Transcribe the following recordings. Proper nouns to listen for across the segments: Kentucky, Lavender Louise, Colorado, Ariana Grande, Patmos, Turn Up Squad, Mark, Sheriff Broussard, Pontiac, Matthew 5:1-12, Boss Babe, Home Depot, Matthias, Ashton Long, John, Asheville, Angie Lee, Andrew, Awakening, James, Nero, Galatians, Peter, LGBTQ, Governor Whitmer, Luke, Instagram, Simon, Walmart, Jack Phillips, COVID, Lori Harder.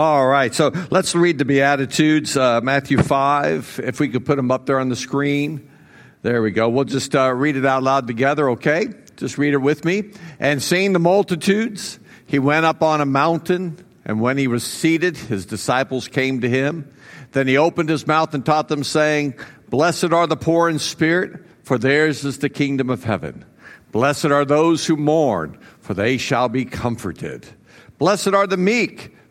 All right, so let's read the Beatitudes, Matthew 5. If we could put them up there on the screen. There we go. We'll just read it out loud together, okay? Just read it with me. And seeing the multitudes, he went up on a mountain, and when he was seated, his disciples came to him. Then he opened his mouth and taught them, saying, Blessed are the poor in spirit, for theirs is the kingdom of heaven. Blessed are those who mourn, for they shall be comforted. Blessed are the meek,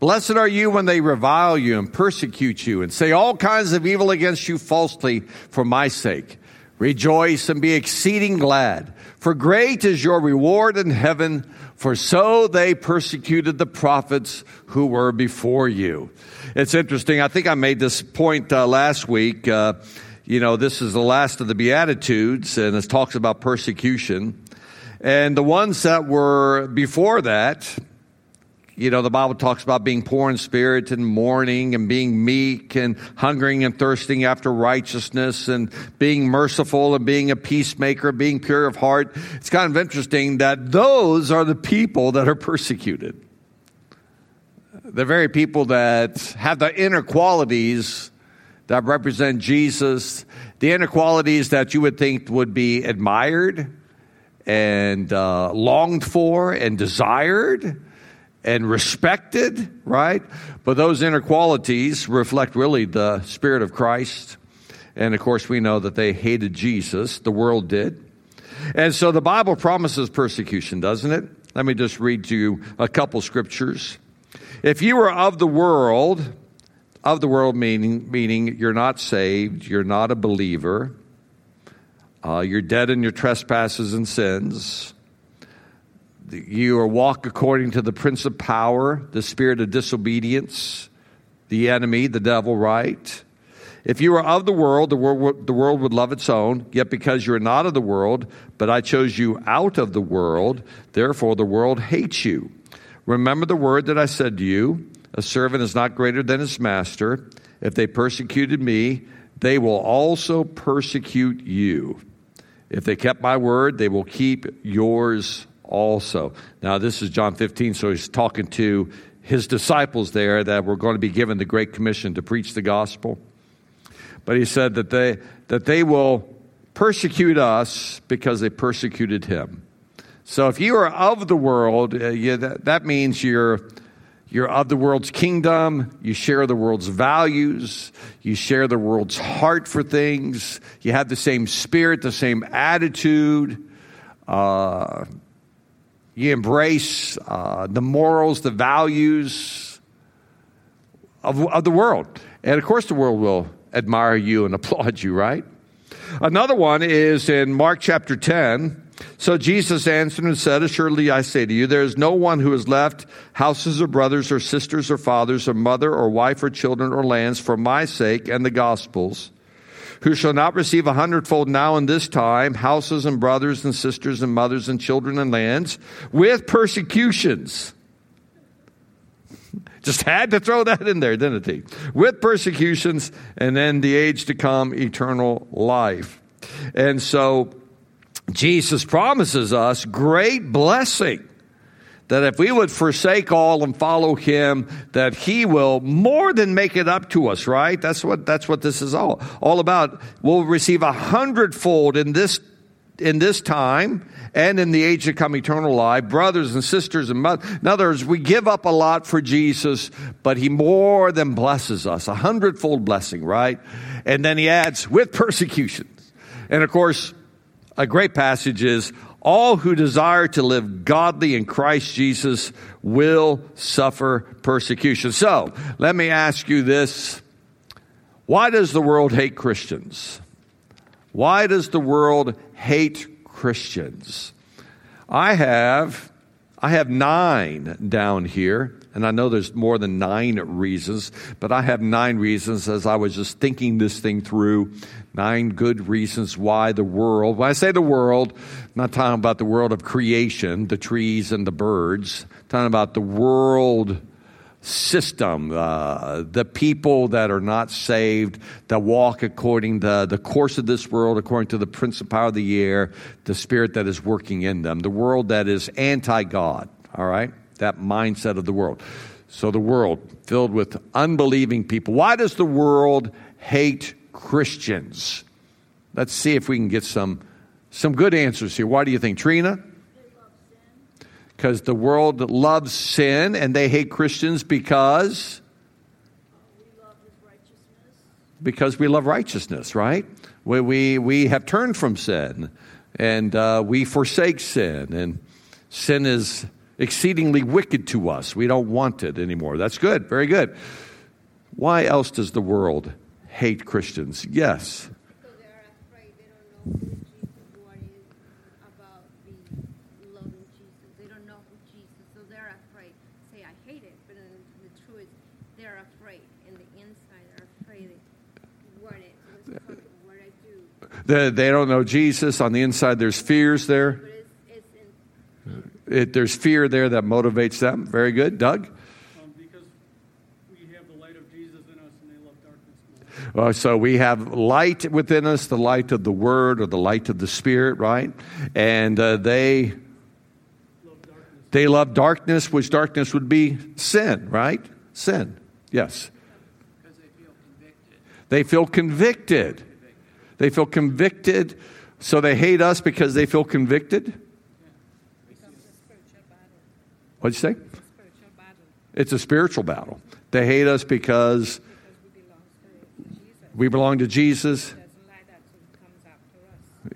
Blessed are you when they revile you and persecute you and say all kinds of evil against you falsely for my sake. Rejoice and be exceeding glad, for great is your reward in heaven, for so they persecuted the prophets who were before you. It's interesting. I think I made this point last week. This is the last of the Beatitudes, and it talks about persecution. And the ones that were before that, the Bible talks about being poor in spirit and mourning and being meek and hungering and thirsting after righteousness and being merciful and being a peacemaker, being pure of heart. It's kind of interesting that those are the people that are persecuted. The very people that have the inner qualities that represent Jesus, the inner qualities that you would think would be admired and longed for and desired and respected, right? But those inner qualities reflect really the Spirit of Christ. And of course, we know that they hated Jesus. The world did. And so the Bible promises persecution, doesn't it? Let me just read to you a couple scriptures. If you were of the world meaning you're not saved, you're not a believer, you're dead in your trespasses and sins, you are walk according to the prince of power, the spirit of disobedience, the enemy, the devil, right? If you are of the world would love its own, yet because you are not of the world, but I chose you out of the world, therefore the world hates you. Remember the word that I said to you, a servant is not greater than his master. If they persecuted me, they will also persecute you. If they kept my word, they will keep yours also. Now, this is John 15, so he's talking to his disciples there that were going to be given the Great Commission to preach the gospel. But he said that they will persecute us because they persecuted him. So if you are of the world, that means you're of the world's kingdom, you share the world's values, you share the world's heart for things, you have the same spirit, the same attitude, you embrace the morals, the values of the world. And, of course, the world will admire you and applaud you, right? Another one is in Mark chapter 10. So Jesus answered and said, Assuredly I say to you, there is no one who has left houses or brothers or sisters or fathers or mother or wife or children or lands for my sake and the gospel's, who shall not receive 100-fold now in this time, houses and brothers and sisters and mothers and children and lands, with persecutions. Just had to throw that in there, didn't he? With persecutions, and then the age to come, eternal life. And so Jesus promises us great blessing, that if we would forsake all and follow him, that he will more than make it up to us, right? That's what this is all about. We'll receive 100-fold in this time and in the age to come, eternal life, brothers and sisters and mothers. In other words, we give up a lot for Jesus, but he more than blesses us, 100-fold blessing, right? And then he adds, with persecutions. And of course, a great passage is, all who desire to live godly in Christ Jesus will suffer persecution. So, let me ask you this. Why does the world hate Christians? Why does the world hate Christians? I have 9 down here. And I know there's more than 9 reasons, but I have 9 reasons as I was just thinking this thing through. 9 good reasons why the world, when I say the world, I'm not talking about the world of creation, the trees and the birds. I'm talking about the world system, the people that are not saved, that walk according to the course of this world, according to the prince and power of the air, the spirit that is working in them, the world that is anti-God, all right? That mindset of the world. So the world filled with unbelieving people. Why does the world hate Christians? Let's see if we can get some good answers here. Why do you think, Trina? Because the world loves sin, and they hate Christians because? We love his righteousness. Because we love righteousness, right? We have turned from sin, and we forsake sin, and sin is exceedingly wicked to us. We don't want it anymore. That's good. Very good. Why else does the world hate Christians? Yes. Because they are afraid. They don't know who Jesus was about the loving Jesus. They don't know who Jesus is, so they're afraid. Say, I hate it, but then the truth is they're afraid. In the inside, they're afraid of what it was coming, what I do. They don't know Jesus. On the inside, there's fears there. There's fear there that motivates them. Very good. Doug? Because we have the light of Jesus in us and they love darkness more. So we have light within us, the light of the Word or the light of the Spirit, right? And they love darkness, which darkness would be sin, right? Sin, yes. Because they feel convicted. They feel convicted. So they hate us because they feel convicted? What'd you say? It's a spiritual battle. They hate us because we belong to Jesus.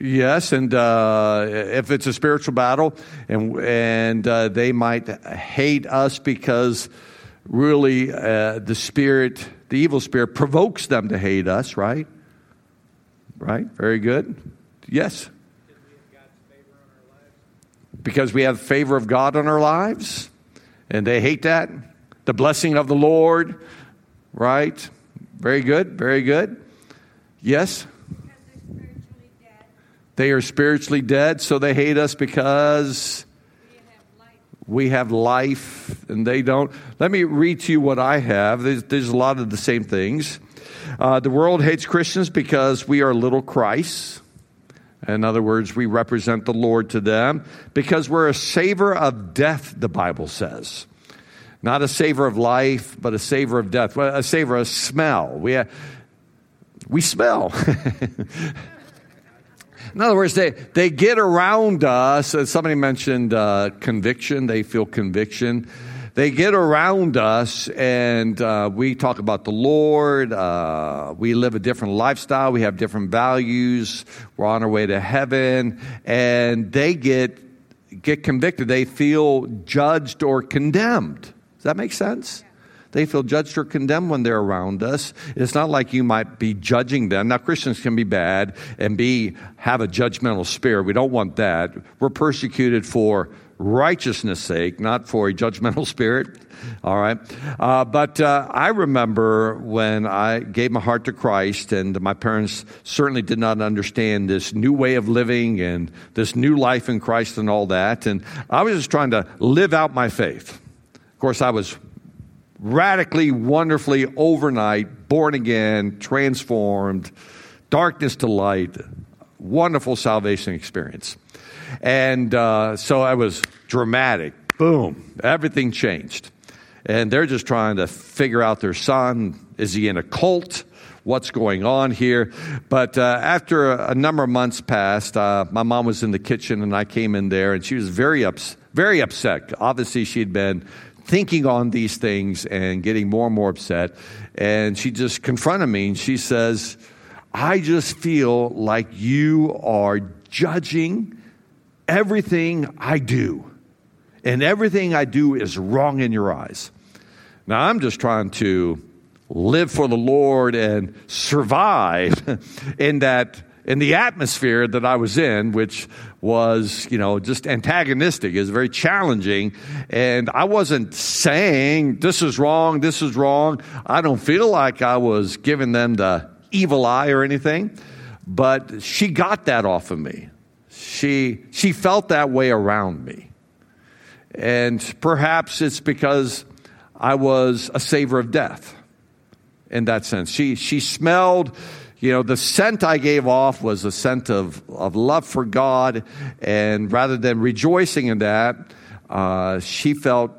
Yes, and if it's a spiritual battle, and they might hate us because really the spirit, the evil spirit, provokes them to hate us, right? Right? Very good. Yes. Because we have favor of God on our lives, and they hate that. The blessing of the Lord, right? Very good, very good. Yes? Because they're spiritually dead. They are spiritually dead, so they hate us because we have life, and they don't. Let me read to you what I have. There's a lot of the same things. The world hates Christians because we are little Christs. In other words, we represent the Lord to them because we're a savor of death, the Bible says. Not a savor of life, but a savor of death. Well, a savor of smell. We smell. In other words, they get around us. Somebody mentioned conviction. They feel conviction. They get around us, and we talk about the Lord. We live a different lifestyle. We have different values. We're on our way to heaven. And they get convicted. They feel judged or condemned. Does that make sense? Yeah. They feel judged or condemned when they're around us. It's not like you might be judging them. Now, Christians can be bad and have a judgmental spirit. We don't want that. We're persecuted for righteousness' sake, not for a judgmental spirit. All right. But I remember when I gave my heart to Christ, and my parents certainly did not understand this new way of living and this new life in Christ and all that. And I was just trying to live out my faith. Of course, I was radically, wonderfully, overnight, born again, transformed, darkness to light, wonderful salvation experience. And so I was dramatic. Boom. Everything changed. And they're just trying to figure out their son. Is he in a cult? What's going on here? But after a number of months passed, my mom was in the kitchen, and I came in there, and she was very upset. Obviously, she'd been thinking on these things and getting more and more upset. And she just confronted me, and she says, I just feel like you are judging everything I do, and everything I do is wrong in your eyes. Now, I'm just trying to live for the Lord and survive in that in the atmosphere that I was in, which was, you know, just antagonistic. It was very challenging. And I wasn't saying, this is wrong, this is wrong. I don't feel like I was giving them the evil eye or anything. But she got that off of me. She felt that way around me. And perhaps it's because I was a savor of death in that sense. She smelled, you know, the scent I gave off was a scent of love for God. And rather than rejoicing in that, she felt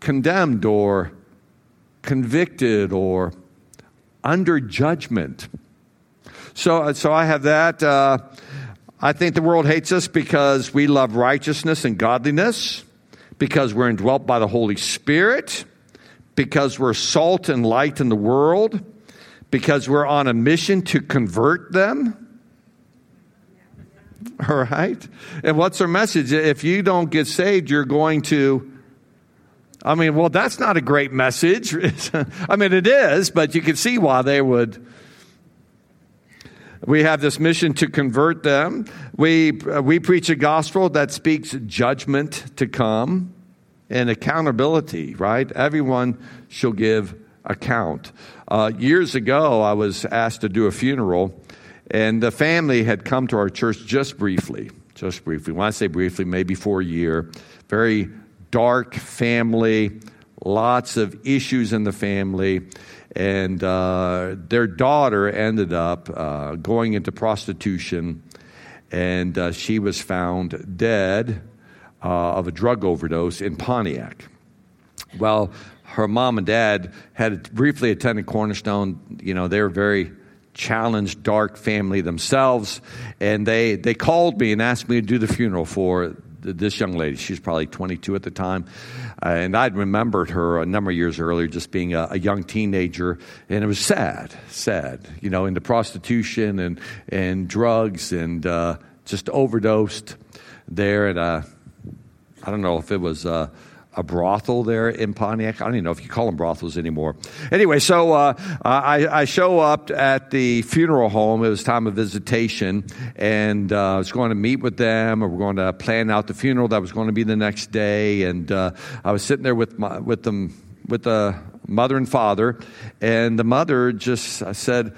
condemned or convicted or under judgment. So I have that. I think the world hates us because we love righteousness and godliness, because we're indwelt by the Holy Spirit, because we're salt and light in the world, because we're on a mission to convert them. All right? And what's their message? If you don't get saved, you're going to... I mean, well, that's not a great message. I mean, it is, but you can see why they would... We have this mission to convert them. We preach a gospel that speaks judgment to come and accountability, right? Everyone shall give account. Years ago, I was asked to do a funeral, and the family had come to our church just briefly. When I say briefly, maybe for a year. Very dark family, lots of issues in the family. And their daughter ended up going into prostitution, and she was found dead of a drug overdose in Pontiac. Well, her mom and dad had briefly attended Cornerstone. You know, they were a very challenged, dark family themselves, and they called me and asked me to do the funeral for this young lady. She's probably 22 at the time. And I'd remembered her a number of years earlier, just being a young teenager. And it was sad, you know, into prostitution and drugs and just overdosed there at a, I don't know if it was a brothel there in Pontiac. I don't even know if you call them brothels anymore. Anyway, so I show up at the funeral home. It was time of visitation, and I was going to meet with them, or we're going to plan out the funeral that was going to be the next day. And I was sitting there with the mother and father, and the mother just said,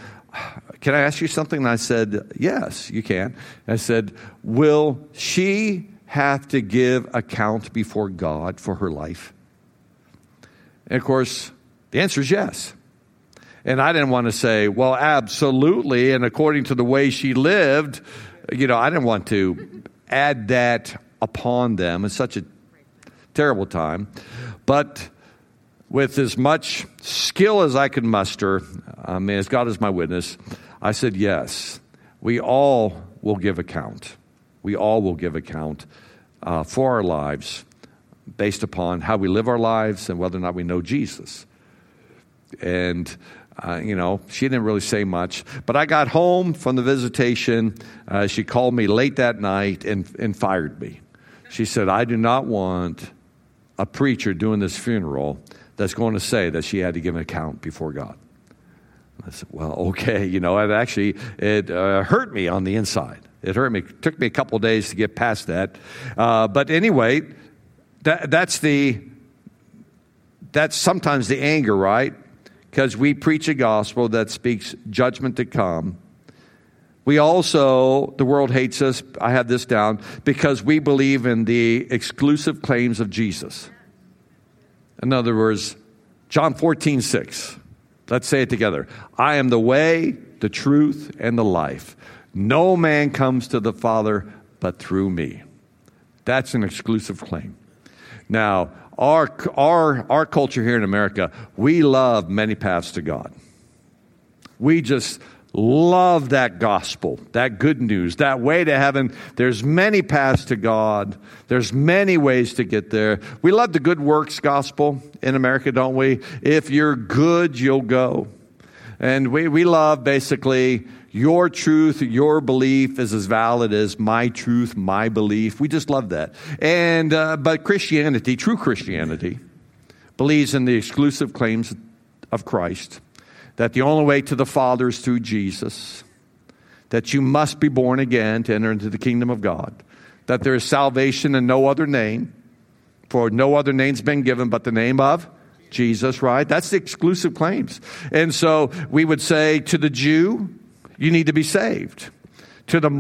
"Can I ask you something?" And I said, "Yes, you can." And I said, "Will she have to give account before God for her life?" And of course, the answer is yes. And I didn't want to say, well, absolutely, and according to the way she lived, you know, I didn't want to add that upon them. It's such a terrible time. But with as much skill as I could muster, I mean, as God is my witness, I said, yes, we all will give account. We all will give account for our lives based upon how we live our lives and whether or not we know Jesus. And, you know, she didn't really say much. But I got home from the visitation. She called me late that night and fired me. She said, I do not want a preacher doing this funeral that's going to say that she had to give an account before God. I said, well, okay. You know, it hurt me on the inside. It hurt me. It took me a couple of days to get past that. But anyway, that's sometimes the anger, right? Because we preach a gospel that speaks judgment to come. We also, the world hates us, I have this down, because we believe in the exclusive claims of Jesus. In other words, John 14:6. Let's say it together. I am the way, the truth, and the life. No man comes to the Father but through me. That's an exclusive claim. Now, our culture here in America, we love many paths to God. We just love that gospel, that good news, that way to heaven. There's many paths to God. There's many ways to get there. We love the good works gospel in America, don't we? If you're good, you'll go. And we love basically... Your truth, your belief is as valid as my truth, my belief. We just love that. And but Christianity, true Christianity, believes in the exclusive claims of Christ, that the only way to the Father is through Jesus, that you must be born again to enter into the kingdom of God, that there is salvation in no other name, for no other name's been given but the name of Jesus, right? That's the exclusive claims. And so we would say to the Jew, you need to be saved. To the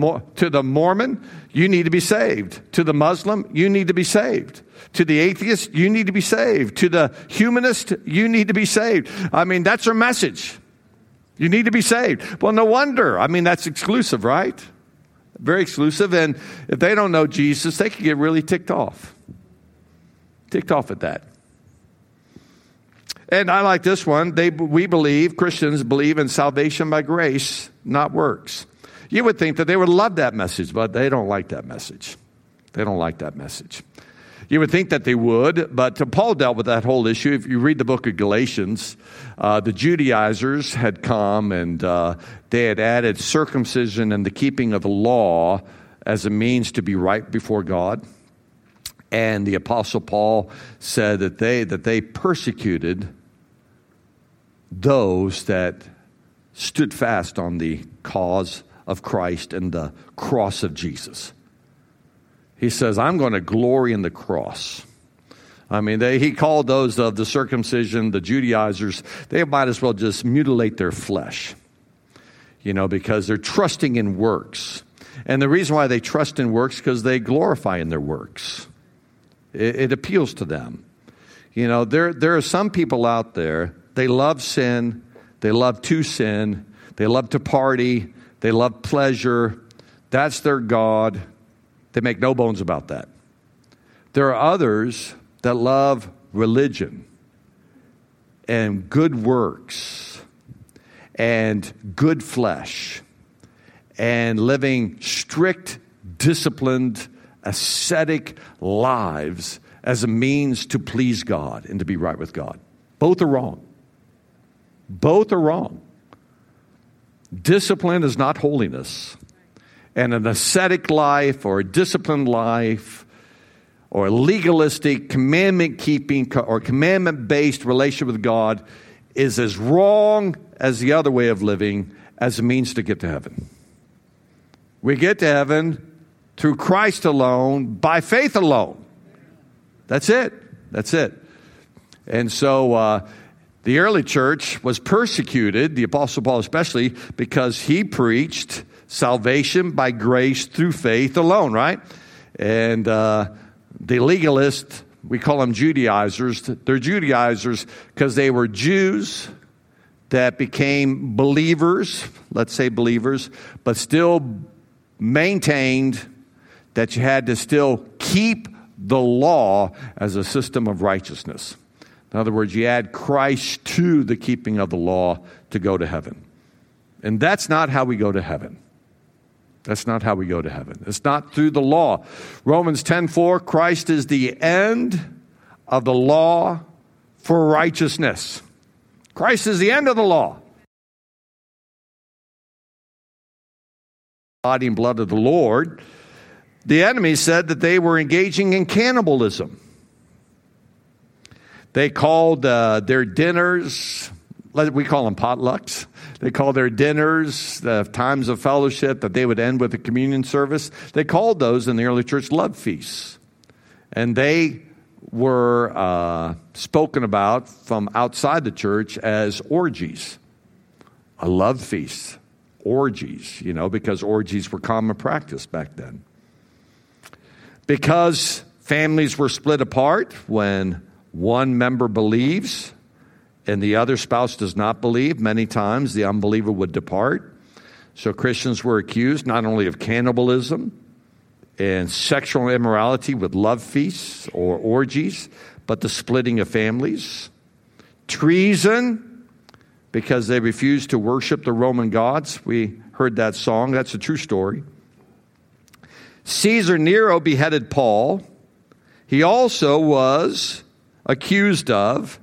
Mormon, you need to be saved. To the Muslim, you need to be saved. To the atheist, you need to be saved. To the humanist, you need to be saved. I mean, that's our message. You need to be saved. Well, no wonder. I mean, that's exclusive, right? Very exclusive. And if they don't know Jesus, they can get really ticked off. Ticked off at that. And I like this one. Christians believe in salvation by grace, not works. You would think that they would love that message, but they don't like that message. They don't like that message. You would think that they would, but Paul dealt with that whole issue. If you read the book of Galatians, the Judaizers had come and they had added circumcision and the keeping of the law as a means to be right before God. And the Apostle Paul said that they persecuted those that stood fast on the cause of Christ and the cross of Jesus. He says, I'm going to glory in the cross. I mean, he called those of the circumcision, the Judaizers, they might as well just mutilate their flesh, because they're trusting in works. And the reason why they trust in works is because they glorify in their works. It appeals to them. There are some people out there, they love sin, they love to sin, they love to party, they love pleasure. That's their God. They make no bones about that. There are others that love religion and good works and good flesh and living strict, disciplined, ascetic lives as a means to please God and to be right with God. Both are wrong. Both are wrong. Discipline is not holiness. And an ascetic life or a disciplined life or a legalistic commandment-keeping or commandment-based relationship with God is as wrong as the other way of living as a means to get to heaven. We get to heaven through Christ alone, by faith alone. That's it. That's it. And so the early church was persecuted, the Apostle Paul especially, because he preached salvation by grace through faith alone, right? And the legalists, we call them Judaizers. They're Judaizers because they were Jews that became believers, let's say believers, but still maintained that you had to still keep the law as a system of righteousness. In other words, you add Christ to the keeping of the law to go to heaven. And that's not how we go to heaven. That's not how we go to heaven. It's not through the law. Romans 10:4, Christ is the end of the law for righteousness. Christ is the end of the law. Body and blood of the Lord. The enemy said that they were engaging in cannibalism. They called their dinners, we call them potlucks. They called their dinners, the times of fellowship that they would end with a communion service. They called those in the early church love feasts. And they were spoken about from outside the church as orgies, a love feast, orgies, because orgies were common practice back then. Because families were split apart when one member believes and the other spouse does not believe, many times the unbeliever would depart. So Christians were accused not only of cannibalism and sexual immorality with love feasts or orgies, but the splitting of families. Treason, because they refused to worship the Roman gods. We heard that song. That's a true story. Caesar Nero beheaded Paul. He also was accused of,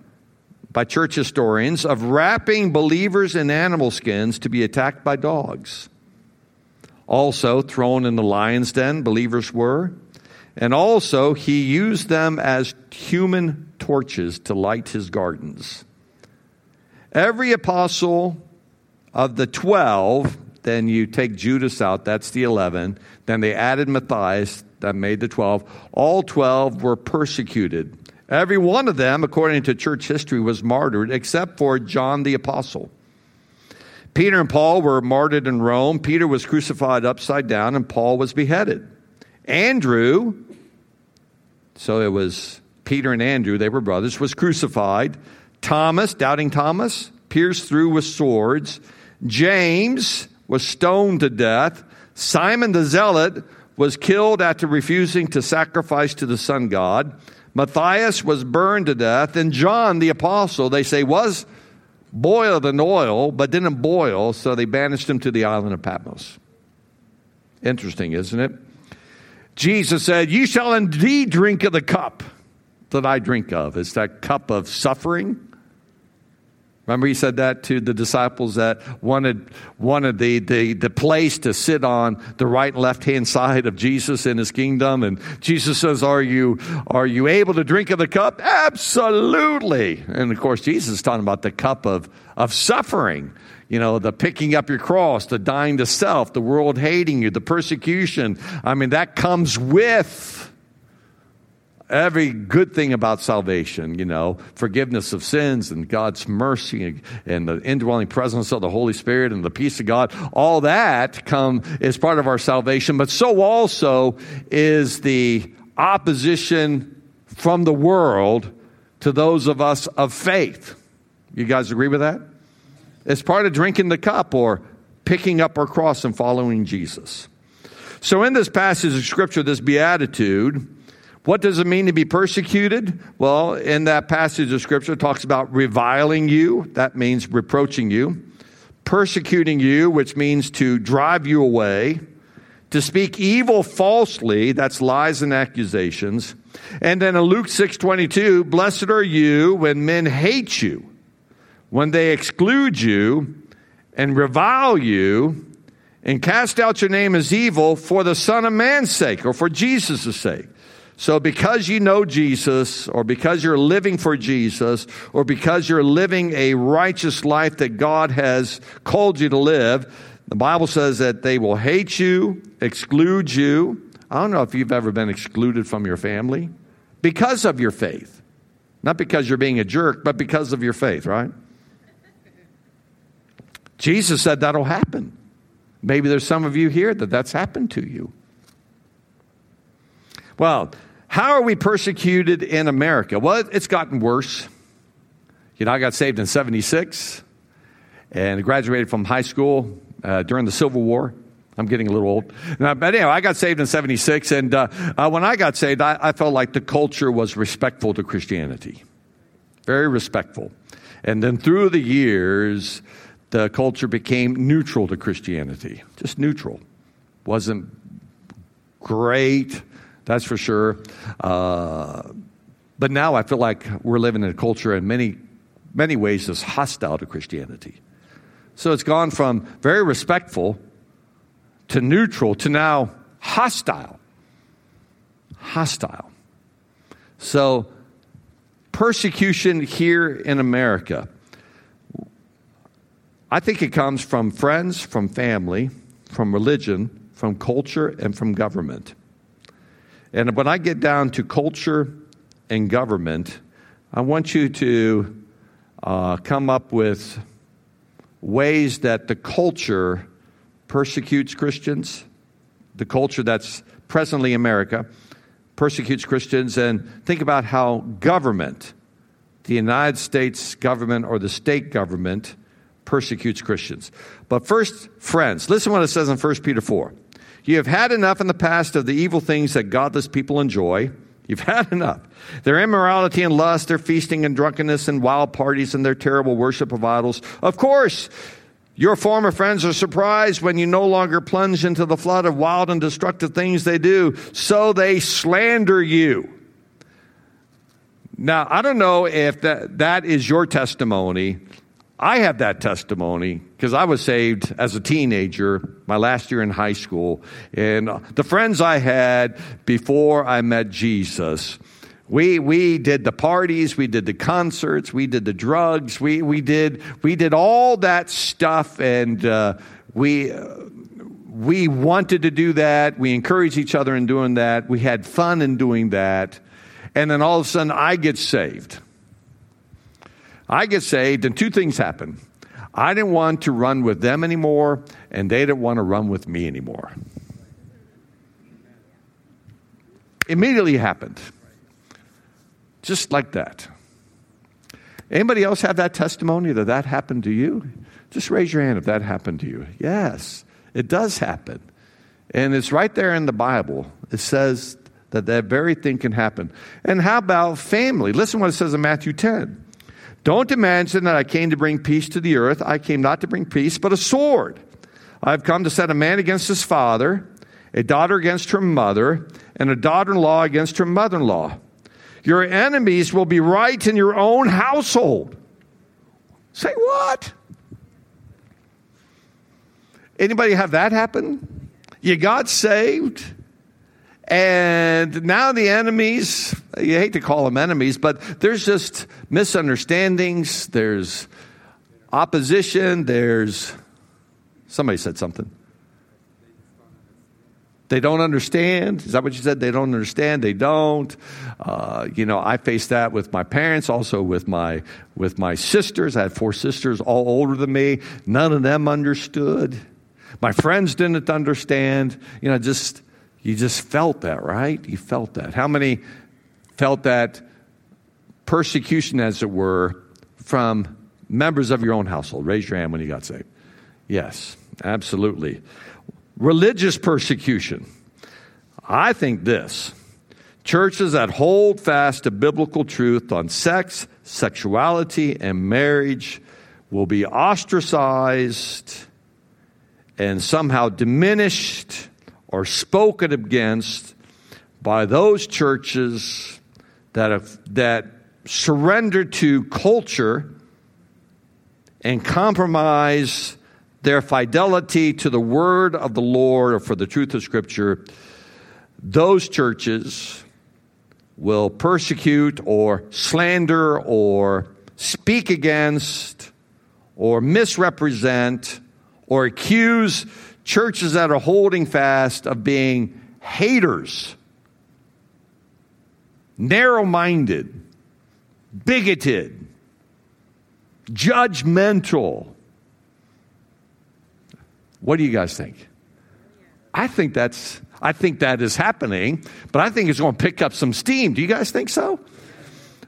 by church historians, of wrapping believers in animal skins to be attacked by dogs. Also thrown in the lion's den, believers were. And also he used them as human torches to light his gardens. Every apostle of the 12, Then you take Judas out, that's the 11. Then they added Matthias, that made the 12. All 12 were persecuted. Every one of them, according to church history, was martyred, except for John the Apostle. Peter and Paul were martyred in Rome. Peter was crucified upside down, and Paul was beheaded. Andrew, so it was Peter and Andrew, they were brothers, was crucified. Thomas, doubting Thomas, pierced through with swords. James was stoned to death. Simon the Zealot was killed after refusing to sacrifice to the sun god. Matthias was burned to death. And John the Apostle, they say, was boiled in oil, but didn't boil, so they banished him to the island of Patmos. Interesting, isn't it? Jesus said, "You shall indeed drink of the cup that I drink of." It's that cup of suffering. Remember he said that to the disciples that wanted the place to sit on the right and left-hand side of Jesus in his kingdom. And Jesus says, are you able to drink of the cup? Absolutely. And, of course, Jesus is talking about the cup of suffering. You know, the picking up your cross, the dying to self, the world hating you, the persecution. I mean, that comes with every good thing about salvation, you know, forgiveness of sins and God's mercy and the indwelling presence of the Holy Spirit and the peace of God, all that is part of our salvation. But so also is the opposition from the world to those of us of faith. You guys agree with that? It's part of drinking the cup or picking up our cross and following Jesus. So in this passage of Scripture, this beatitude, what does it mean to be persecuted? Well, in that passage of Scripture, it talks about reviling you. That means reproaching you. Persecuting you, which means to drive you away. To speak evil falsely, that's lies and accusations. And then in Luke 6:22, blessed are you when men hate you, when they exclude you and revile you and cast out your name as evil for the Son of Man's sake or for Jesus' sake. So because you know Jesus, or because you're living for Jesus, or because you're living a righteous life that God has called you to live, the Bible says that they will hate you, exclude you. I don't know if you've ever been excluded from your family because of your faith. Not because you're being a jerk, but because of your faith, right? Jesus said that'll happen. Maybe there's some of you here that's happened to you. Well, how are we persecuted in America? Well, it's gotten worse. You know, I got saved in 76 and graduated from high school during the Civil War. I'm getting a little old. But anyway, I got saved in 76, and when I got saved, I felt like the culture was respectful to Christianity. Very respectful. And then through the years, the culture became neutral to Christianity. Just neutral. Wasn't great. That's for sure. But now I feel like we're living in a culture in many ways that's hostile to Christianity. So it's gone from very respectful to neutral to now hostile. Hostile. So persecution here in America, I think it comes from friends, from family, from religion, from culture, and from government. And when I get down to culture and government, I want you to come up with ways that the culture persecutes Christians, the culture that's presently America persecutes Christians, and think about how government, the United States government or the state government, persecutes Christians. But first, friends, listen what it says in 1 Peter 4. You have had enough in the past of the evil things that godless people enjoy. You've had enough. Their immorality and lust, their feasting and drunkenness and wild parties and their terrible worship of idols. Of course, your former friends are surprised when you no longer plunge into the flood of wild and destructive things they do. So they slander you. Now, I don't know if that is your testimony. I have that testimony because I was saved as a teenager, my last year in high school. And the friends I had before I met Jesus, we did the parties, we did the concerts, we did the drugs, we did all that stuff, and We wanted to do that. We encouraged each other in doing that. We had fun in doing that. And then all of a sudden, I get saved. I get saved, and two things happen. I didn't want to run with them anymore, and they didn't want to run with me anymore. Immediately happened. Just like that. Anybody else have that testimony that happened to you? Just raise your hand if that happened to you. Yes, it does happen. And it's right there in the Bible. It says that very thing can happen. And how about family? Listen what it says in Matthew 10. Don't imagine that I came to bring peace to the earth. I came not to bring peace, but a sword. I have come to set a man against his father, a daughter against her mother, and a daughter-in-law against her mother-in-law. Your enemies will be right in your own household. Say what? Anybody have that happen? You got saved, and now the enemies, you hate to call them enemies, but there's just misunderstandings, there's opposition, there's, somebody said something. They don't understand. Is that what you said? They don't understand. They don't. I faced that with my parents, also with my sisters. I had four sisters, all older than me. None of them understood. My friends didn't understand. You just felt that, right? You felt that. How many felt that persecution, as it were, from members of your own household? Raise your hand when you got saved. Yes, absolutely. Religious persecution. I think this. Churches that hold fast to biblical truth on sex, sexuality, and marriage will be ostracized and somehow diminished or spoken against by those churches that surrender to culture and compromise their fidelity to the word of the Lord or for the truth of Scripture. Those churches will persecute or slander or speak against or misrepresent or accuse churches that are holding fast of being haters, narrow-minded, bigoted, judgmental. What do you guys think? I think that is happening, but I think it's going to pick up some steam. Do you guys think so?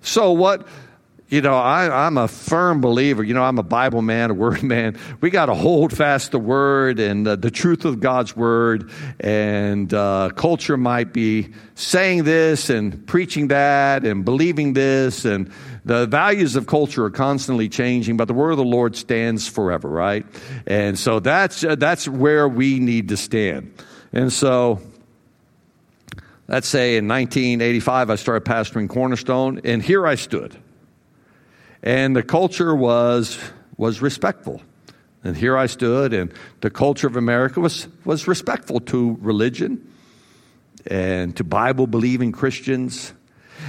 So what? I'm a firm believer. I'm a Bible man, a word man. We got to hold fast the word and the truth of God's word. And culture might be saying this and preaching that and believing this. And the values of culture are constantly changing, but the word of the Lord stands forever, right? And so that's where we need to stand. And so let's say in 1985, I started pastoring Cornerstone, and here I stood. And the culture was respectful. And here I stood, and the culture of America was respectful to religion and to Bible-believing Christians.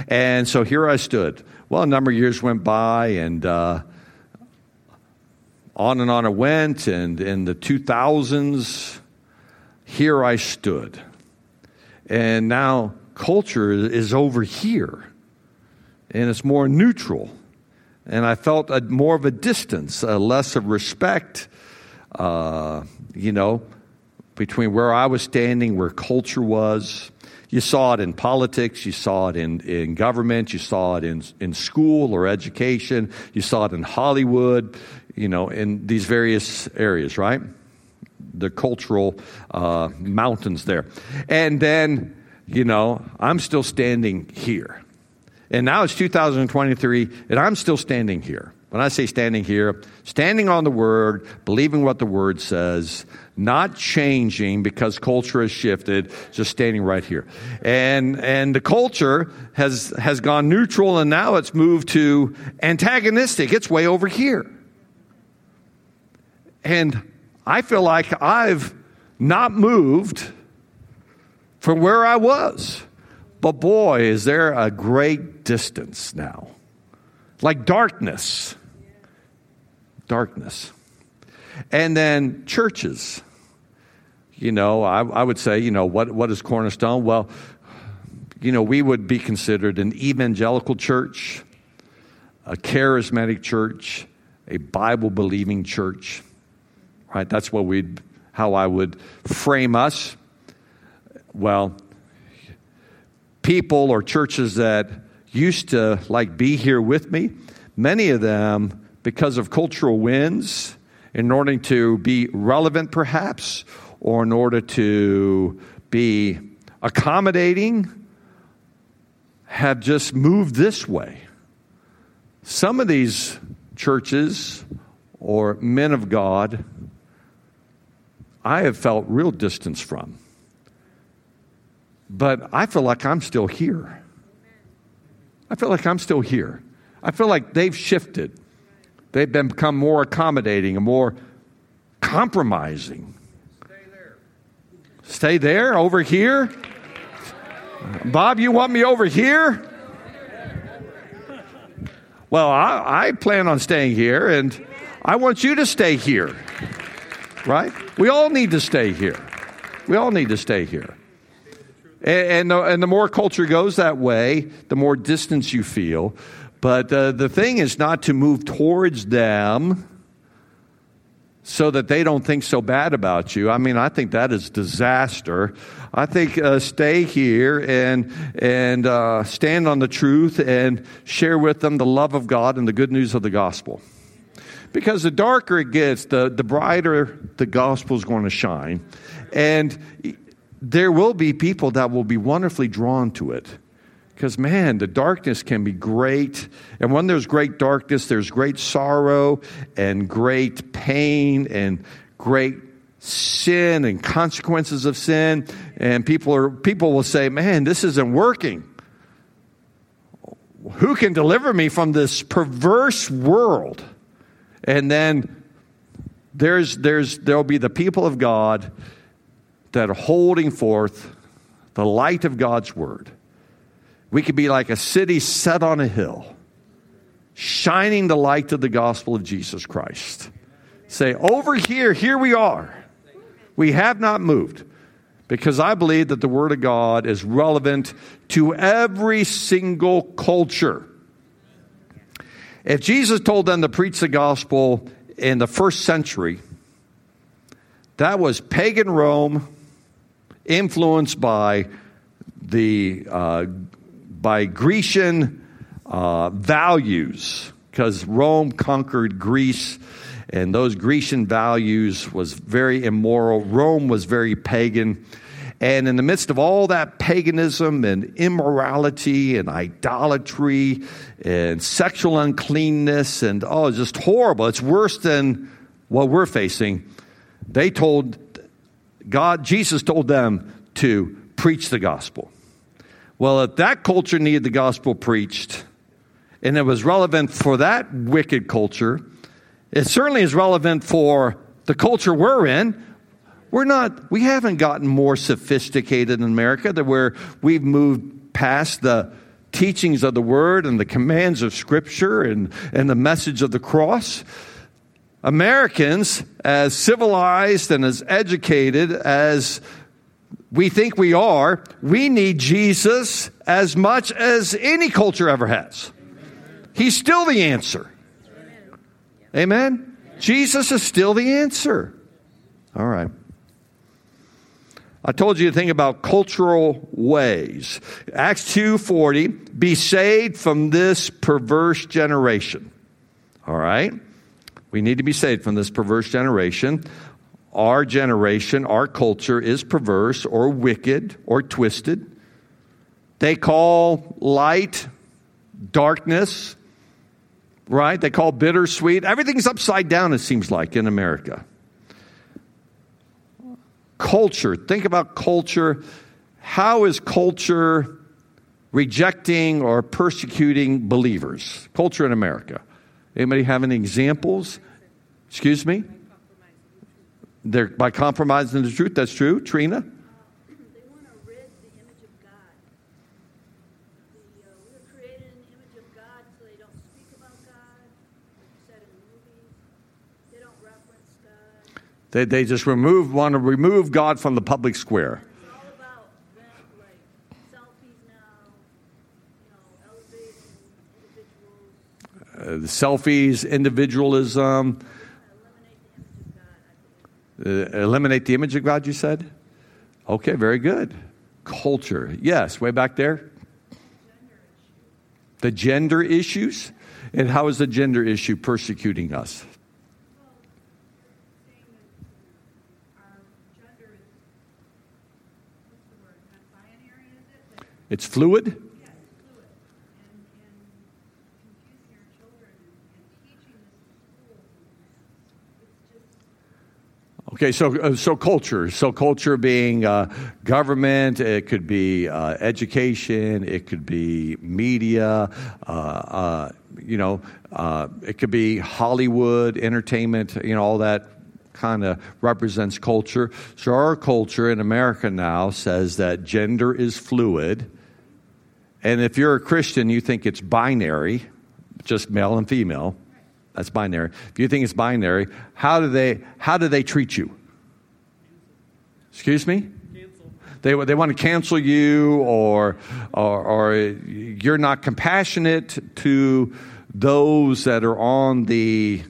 And so here I stood. Well, a number of years went by, and on and on it went. And in the 2000s, here I stood. And now culture is over here, and it's more neutral. And I felt more of a distance, less of respect, between where I was standing, where culture was. You saw it in politics. You saw it in government. You saw it in school or education. You saw it in Hollywood, in these various areas, right? The cultural mountains there. And then, I'm still standing here. And now it's 2023, and I'm still standing here. When I say standing here, standing on the Word, believing what the Word says, not changing because culture has shifted, just standing right here. And the culture has gone neutral, and now it's moved to antagonistic. It's way over here. And I feel like I've not moved from where I was. But boy, is there a great distance now. Like darkness. Darkness. And then churches. You know, I would say, you know, what is Cornerstone? Well, you know, we would be considered an evangelical church, a charismatic church, a Bible-believing church, right? That's what how I would frame us. Well, people or churches that used to like be here with me, many of them, because of cultural winds, in order to be relevant perhaps, or in order to be accommodating, have just moved this way. Some of these churches or men of God, I have felt real distance from. But I feel like I'm still here. I feel like they've shifted. They've become more accommodating and more compromising. Stay there? Over here? Bob, you want me over here? Well, I plan on staying here, and I want you to stay here, right? We all need to stay here. And the more culture goes that way, the more distance you feel. But the thing is not to move towards them so that they don't think so bad about you. I mean, I think that is disaster. I think stay here and stand on the truth and share with them the love of God and the good news of the gospel. Because the darker it gets, the brighter the gospel is going to shine. And there will be people that will be wonderfully drawn to it. Because, man, the darkness can be great. And when there's great darkness, there's great sorrow and great pain and great sin and consequences of sin. And people will say, man, this isn't working. Who can deliver me from this perverse world? And then there'll be the people of God that are holding forth the light of God's word. We could be like a city set on a hill, shining the light of the gospel of Jesus Christ. Say, over here, here we are. We have not moved. Because I believe that the word of God is relevant to every single culture. If Jesus told them to preach the gospel in the first century, that was pagan Rome, influenced by the Grecian values, because Rome conquered Greece, and those Grecian values was very immoral. Rome was very pagan, and in the midst of all that paganism and immorality and idolatry and sexual uncleanness and it's just horrible. It's worse than what we're facing. They told God, Jesus told them to preach the gospel. Well, if that culture needed the gospel preached, and it was relevant for that wicked culture, it certainly is relevant for the culture we're in. We haven't gotten more sophisticated in America, that we've moved past the teachings of the word and the commands of Scripture and the message of the cross. Americans, as civilized and as educated as we think we are, we need Jesus as much as any culture ever has. He's still the answer. Amen? Jesus is still the answer. All right. I told you to think about cultural ways. Acts 2:40, be saved from this perverse generation. All right? We need to be saved from this perverse generation. Our generation, our culture is perverse or wicked or twisted. They call light darkness, right? They call bittersweet. Everything's upside down, it seems like, in America. Culture. Think about culture. How is culture rejecting or persecuting believers? Culture in America. Anybody have any examples? Excuse me? They're by compromising the truth. That's true. Trina? They want to rid the image of God. We were created in the image of God, so they don't speak about God. Like you said in the movies, they don't reference God. They just want to remove God from the public square. It's all about them, like selfies now, elevating individuals. Selfies, individualism. Eliminate the image of God, you said? Okay, very good. Culture. Yes, way back there. The gender issues. And how is the gender issue persecuting us? It's fluid? Yes, it's fluid. And confusing our children and teaching this in schools. Okay, so culture. So culture being government, it could be education, it could be media, it could be Hollywood, entertainment, all that kind of represents culture. So our culture in America now says that gender is fluid. And if you're a Christian, you think it's binary, just male and female. That's binary. If you think it's binary, how do they treat you? Excuse me? Cancel. They want to cancel you, or you're not compassionate to those that are on the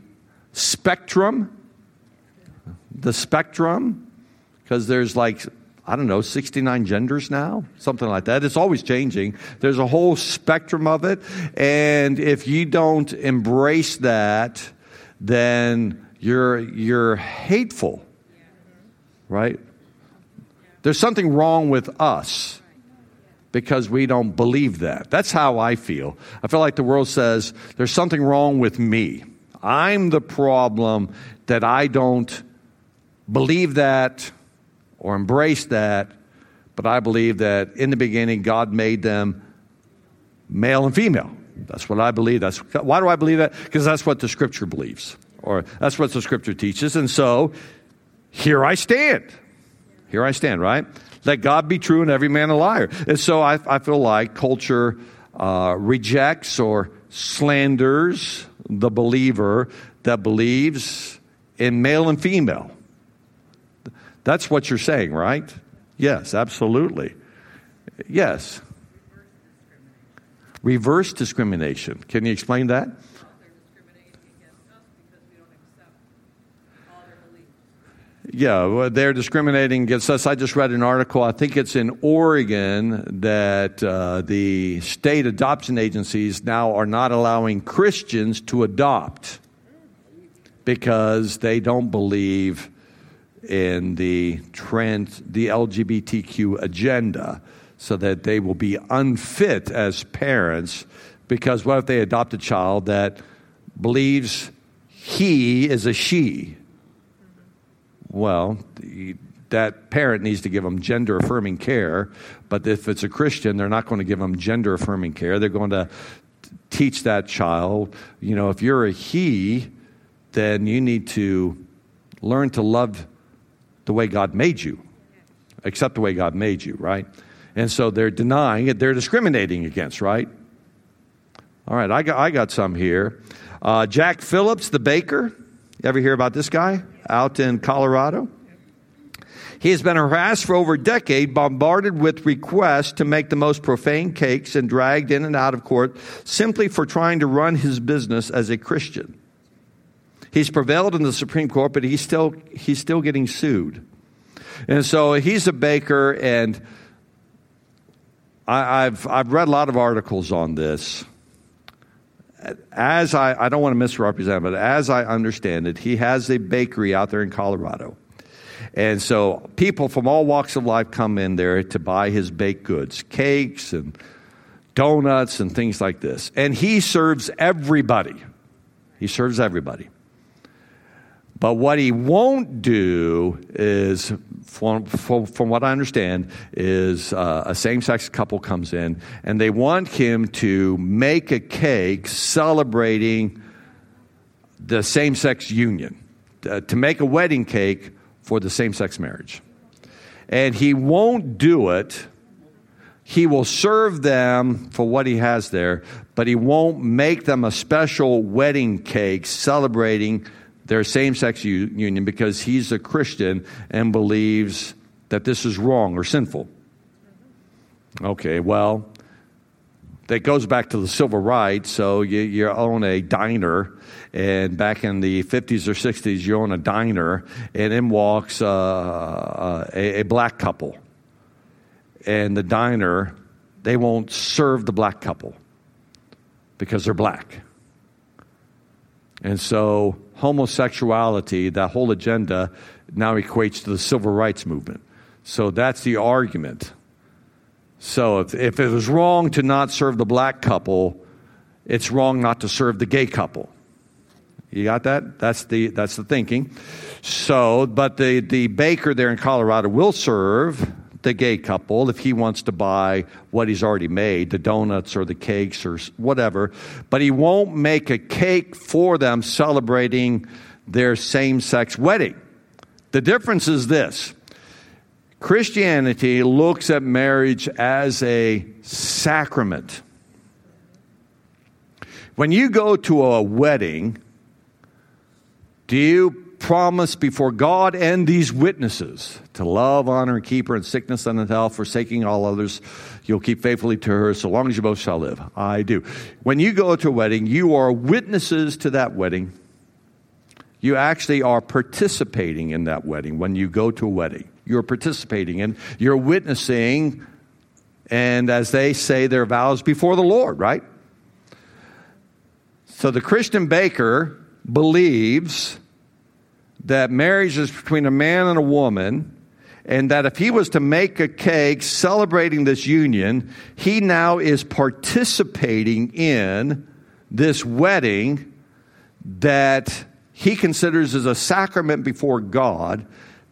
spectrum. The spectrum, because there's 69 genders now, something like that. It's always changing. There's a whole spectrum of it. And if you don't embrace that, then you're hateful, right? There's something wrong with us because we don't believe that. That's how I feel. I feel like the world says there's something wrong with me. I'm the problem that I don't believe that or embrace that, but I believe that in the beginning God made them male and female. That's what I believe. Why do I believe that? Because that's what the Scripture believes, or that's what the Scripture teaches. And so here I stand. Here I stand, right? Let God be true and every man a liar. And so I feel like culture rejects or slanders the believer that believes in male and female. That's what you're saying, right? Yes, absolutely. Yes. Reverse discrimination. Can you explain that? Well, they're discriminating against us because we don't accept all their beliefs. Yeah, well, they're discriminating against us. I just read an article, I think it's in Oregon, that the state adoption agencies now are not allowing Christians to adopt because they don't believe in the LGBTQ agenda, so that they will be unfit as parents, because what if they adopt a child that believes he is a she? Well, that parent needs to give them gender-affirming care, but if it's a Christian, they're not going to give them gender-affirming care. They're going to teach that child, if you're a he, then you need to learn to love the way God made you, accept the way God made you, right? And so they're denying it. They're discriminating against, right? All right, I got some here. Jack Phillips, the baker. You ever hear about this guy out in Colorado? He has been harassed for over a decade, bombarded with requests to make the most profane cakes and dragged in and out of court simply for trying to run his business as a Christian. He's prevailed in the Supreme Court, but he's still getting sued. And so he's a baker, and I've read a lot of articles on this. As I don't want to misrepresent, but as I understand it, he has a bakery out there in Colorado. And so people from all walks of life come in there to buy his baked goods, cakes and donuts and things like this. And he serves everybody. He serves everybody. But what he won't do is, from what I understand, is a same-sex couple comes in, and they want him to make a cake celebrating the same-sex union, to make a wedding cake for the same-sex marriage. And he won't do it. He will serve them for what he has there, but he won't make them a special wedding cake celebrating their same-sex union because he's a Christian and believes that this is wrong or sinful. Okay, well, that goes back to the civil rights. So you own a diner, and back in the 50s or 60s, you own a diner, and in walks a black couple. And the diner, they won't serve the black couple because they're black. And so homosexuality, that whole agenda, now equates to the civil rights movement. So that's the argument. So if it was wrong to not serve the black couple, it's wrong not to serve the gay couple. You got that? That's the thinking. So, but the baker there in Colorado will serve the gay couple if he wants to buy what he's already made, the donuts or the cakes or whatever, but he won't make a cake for them celebrating their same-sex wedding. The difference is this. Christianity looks at marriage as a sacrament. When you go to a wedding, do you promise before God and these witnesses to love, honor, and keep her in sickness and in health, forsaking all others, you'll keep faithfully to her so long as you both shall live? I do. When you go to a wedding, you are witnesses to that wedding. You actually are participating in that wedding. When you go to a wedding, you're participating in, you're witnessing, and as they say, their vows before the Lord, right? So the Christian baker believes that marriage is between a man and a woman, and that if he was to make a cake celebrating this union, he now is participating in this wedding that he considers as a sacrament before God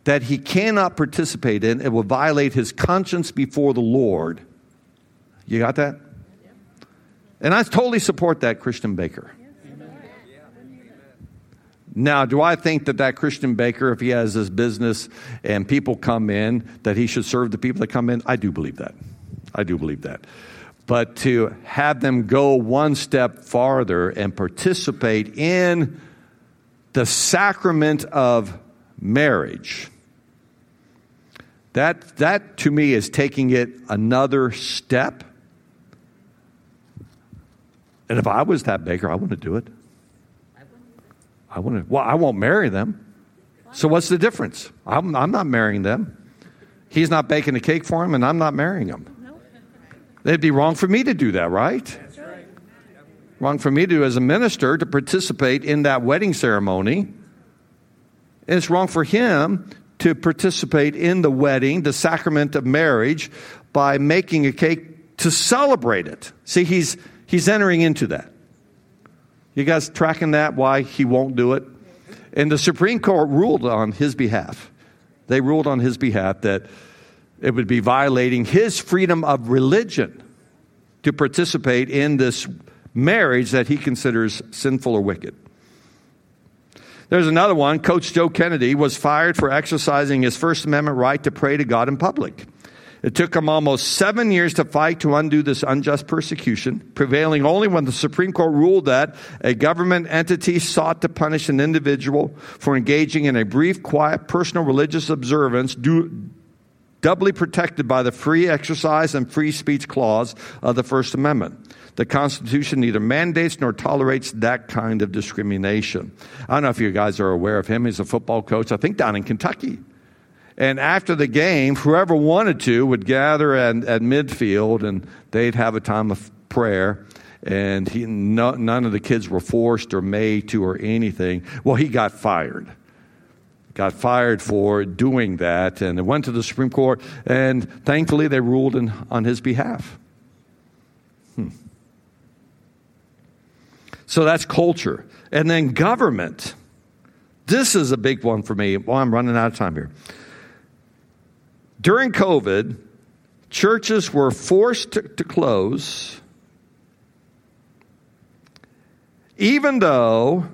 that he cannot participate in. It will violate his conscience before the Lord. You got that? And I totally support that Christian baker. Now, do I think that Christian baker, if he has this business and people come in, that he should serve the people that come in? I do believe that. I do believe that. But to have them go one step farther and participate in the sacrament of marriage, that to me is taking it another step. And if I was that baker, I wouldn't do it. I won't marry them. So what's the difference? I'm not marrying them. He's not baking a cake for him, and I'm not marrying him. Nope. It'd be wrong for me to do that, right? That's right. Wrong for me to do as a minister to participate in that wedding ceremony. And it's wrong for him to participate in the wedding, the sacrament of marriage, by making a cake to celebrate it. See, he's entering into that. You guys tracking that, why he won't do it? And the Supreme Court ruled on his behalf. They ruled on his behalf that it would be violating his freedom of religion to participate in this marriage that he considers sinful or wicked. There's another one. Coach Joe Kennedy was fired for exercising his First Amendment right to pray to God in public. It took him almost 7 years to fight to undo this unjust persecution, prevailing only when the Supreme Court ruled that a government entity sought to punish an individual for engaging in a brief, quiet, personal religious observance doubly protected by the free exercise and free speech clause of the First Amendment. The Constitution neither mandates nor tolerates that kind of discrimination. I don't know if you guys are aware of him. He's a football coach, I think, down in Kentucky. And after the game, whoever wanted to would gather at midfield, and they'd have a time of prayer. And none of the kids were forced or made to or anything. Well, he got fired. Got fired for doing that, and it went to the Supreme Court. And thankfully, they ruled on his behalf. So that's culture. And then government. This is a big one for me. Well, I'm running out of time here. During COVID, churches were forced to close, even though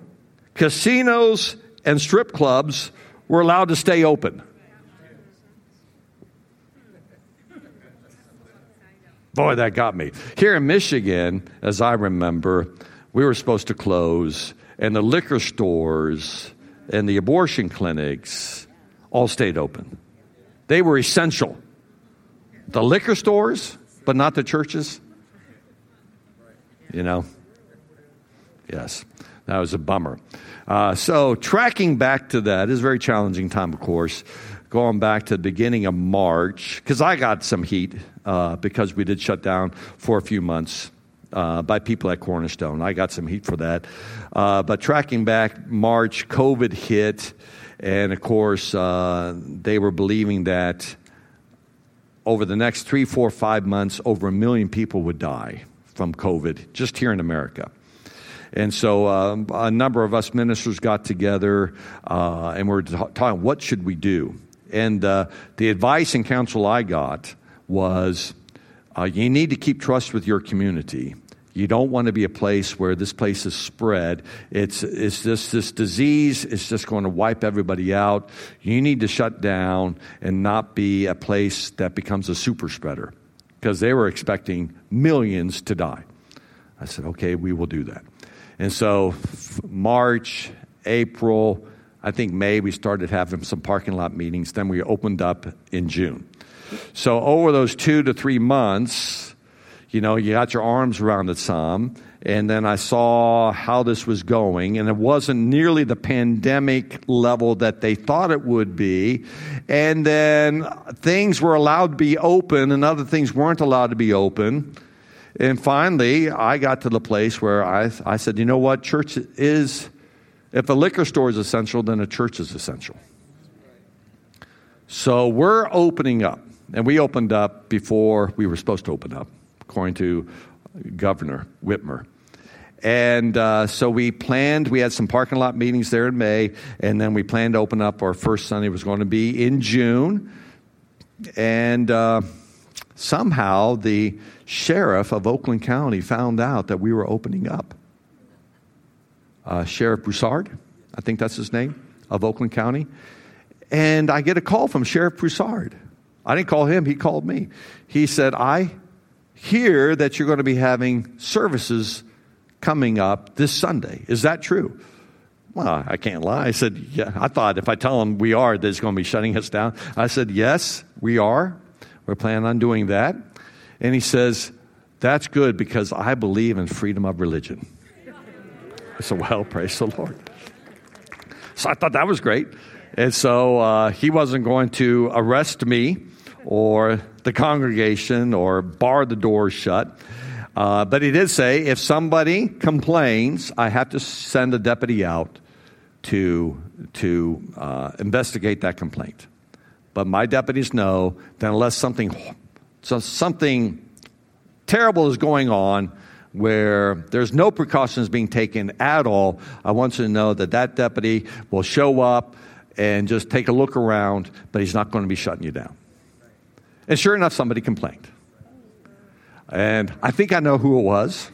casinos and strip clubs were allowed to stay open. Boy, that got me. Here in Michigan, as I remember, we were supposed to close, and the liquor stores and the abortion clinics all stayed open. They were essential. The liquor stores, but not the churches. You know? Yes. That was a bummer. So tracking back to that is a very challenging time, of course. Going back to the beginning of March, because I got some heat because we did shut down for a few months by people at Cornerstone. I got some heat for that. But tracking back, March, COVID hit. And, of course, they were believing that over the next 3, 4, 5 months, over 1 million people would die from COVID just here in America. And so a number of us ministers got together and we're talking, what should we do? And the advice and counsel I got was you need to keep trust with your community. You don't want to be a place where this place is spread. It's this disease is just going to wipe everybody out. You need to shut down and not be a place that becomes a super spreader, because they were expecting millions to die. I said, okay, we will do that. And so March, April, I think May, we started having some parking lot meetings. Then we opened up in June. So over those 2 to 3 months, you know, you got your arms around it some, and then I saw how this was going, and it wasn't nearly the pandemic level that they thought it would be, and then things were allowed to be open, and other things weren't allowed to be open, and finally, I got to the place where I said, you know what, church is, if a liquor store is essential, then a church is essential. So we're opening up, and we opened up before we were supposed to open up, according to Governor Whitmer. And so we planned, we had some parking lot meetings there in May, and then we planned to open up. Our first Sunday was going to be in June. And somehow the sheriff of Oakland County found out that we were opening up. Sheriff Broussard, I think that's his name, of Oakland County. And I get a call from Sheriff Broussard. I didn't call him, he called me. He said, I hear that you're going to be having services coming up this Sunday. Is that true? Well, I can't lie. I said, yeah. I thought if I tell them we are, they're going to be shutting us down. I said, yes, we are. We're planning on doing that. And he says, that's good, because I believe in freedom of religion. I said, well, praise the Lord. So I thought that was great. And so he wasn't going to arrest me or the congregation or bar the door shut. But he did say, if somebody complains, I have to send a deputy out to investigate that complaint. But my deputies know that unless something terrible is going on where there's no precautions being taken at all, I want you to know that that deputy will show up and just take a look around, but he's not going to be shutting you down. And sure enough, somebody complained. And I think I know who it was.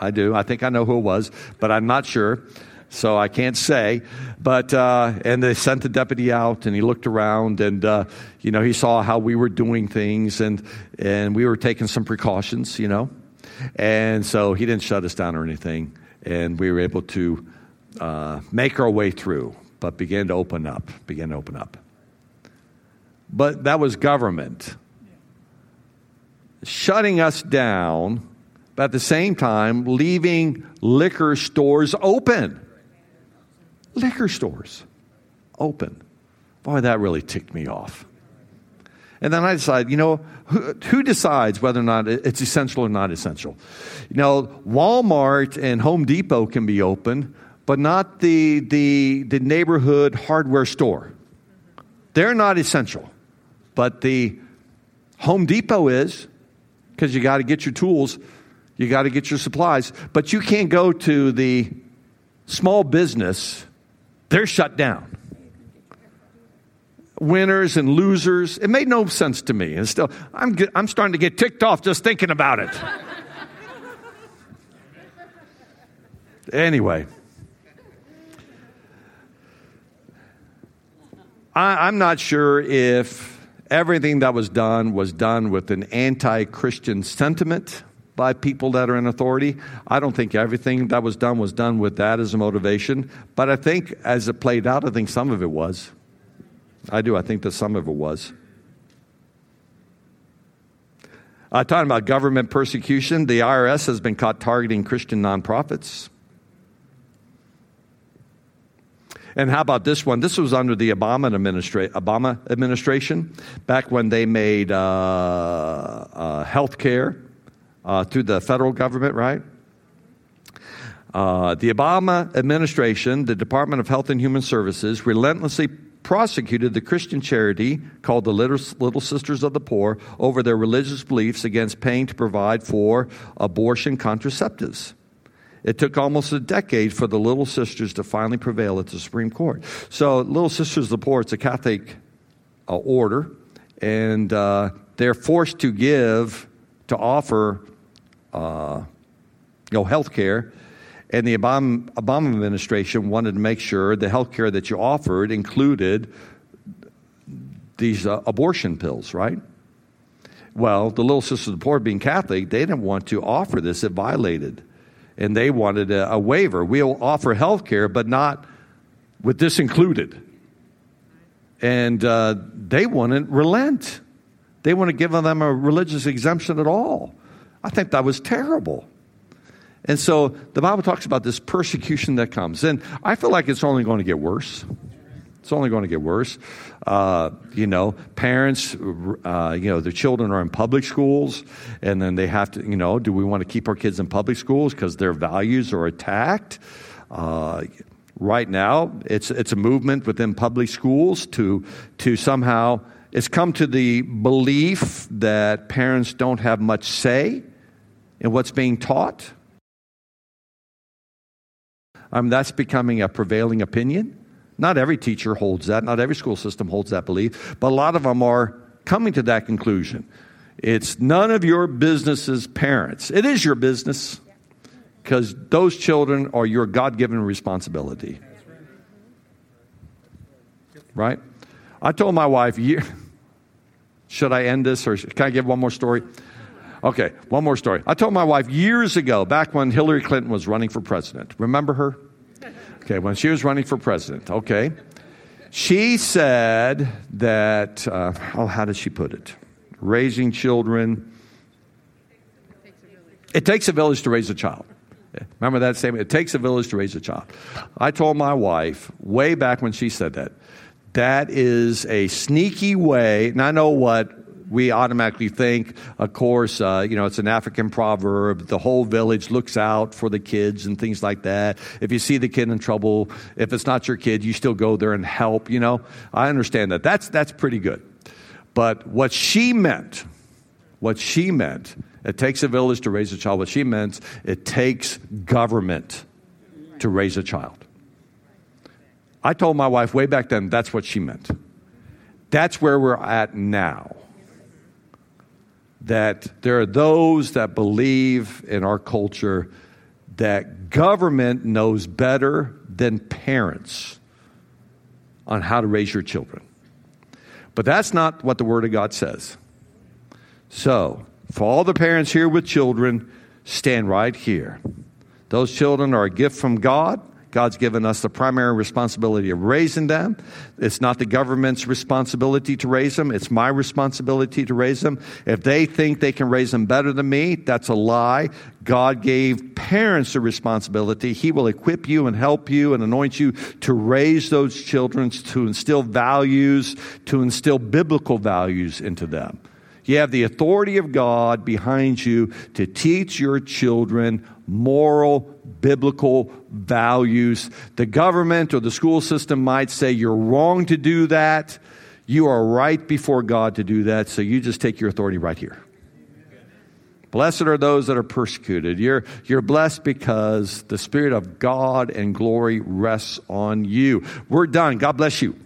I do. I think I know who it was, but I'm not sure, so I can't say. But and they sent the deputy out, and he looked around, and you know, he saw how we were doing things, and we were taking some precautions, you know. And so he didn't shut us down or anything, and we were able to make our way through, but began to open up. But that was government shutting us down, but at the same time, leaving liquor stores open. Liquor stores open. Boy, that really ticked me off. And then I decided, you know, who decides whether or not it's essential or not essential? You know, Walmart and Home Depot can be open, but not the neighborhood hardware store. They're not essential. But the Home Depot is, because you got to get your tools, you got to get your supplies. But you can't go to the small business. They're shut down. Winners and losers. It made no sense to me. And still, I'm starting to get ticked off just thinking about it. Anyway. I'm not sure if everything that was done with an anti-Christian sentiment, by people that are in authority. I don't think everything that was done with that as a motivation. But I think as it played out, I think some of it was. I do. I think that some of it was. Talking about government persecution, the IRS has been caught targeting Christian nonprofits. And how about this one? This was under the Obama administration, back when they made health care through the federal government, right? The Obama administration, the Department of Health and Human Services, relentlessly prosecuted the Christian charity called the Little Sisters of the Poor over their religious beliefs against paying to provide for abortion contraceptives. It took almost a decade for the Little Sisters to finally prevail at the Supreme Court. So Little Sisters of the Poor, it's a Catholic order, and they're forced to offer health care. And the Obama administration wanted to make sure the health care that you offered included these abortion pills, right? Well, the Little Sisters of the Poor, being Catholic, they didn't want to offer this. It violated. And they wanted a waiver. We'll offer health care, but not with this included. And they wouldn't relent. They wouldn't give them a religious exemption at all. I think that was terrible. And so the Bible talks about this persecution that comes. And I feel like it's only going to get worse. It's only going to get worse. Parents, their children are in public schools, and then they have to, do we want to keep our kids in public schools because their values are attacked? Right now, it's a movement within public schools to somehow, it's come to the belief that parents don't have much say in what's being taught. That's becoming a prevailing opinion. Not every teacher holds that. Not every school system holds that belief. But a lot of them are coming to that conclusion. It's none of your business's parents. It is your business because those children are your God-given responsibility. Right? I told my wife, should I end this or can I give one more story? Okay, one more story. I told my wife years ago, back when Hillary Clinton was running for president. Remember her? Okay, when she was running for president, okay. She said that, how did she put it? Raising children. It takes a village to raise a child. Remember that statement? It takes a village to raise a child. I told my wife way back when she said that, that is a sneaky way, and I know what we automatically think, of course, it's an African proverb, the whole village looks out for the kids and things like that. If you see the kid in trouble, if it's not your kid, you still go there and help, I understand that. That's pretty good. But what she meant, it takes a village to raise a child. What she meant, it takes government to raise a child. I told my wife way back then, that's what she meant. That's where we're at now. That there are those that believe in our culture that government knows better than parents on how to raise your children. But that's not what the Word of God says. So, for all the parents here with children, stand right here. Those children are a gift from God. God's given us the primary responsibility of raising them. It's not the government's responsibility to raise them. It's my responsibility to raise them. If they think they can raise them better than me, that's a lie. God gave parents the responsibility. He will equip you and help you and anoint you to raise those children, to instill values, to instill biblical values into them. You have the authority of God behind you to teach your children moral biblical values. The government or the school system might say you're wrong to do that. You are right before God to do that. So you just take your authority right here. Blessed are those that are persecuted. You're blessed because the Spirit of God and glory rests on you. We're done. God bless you.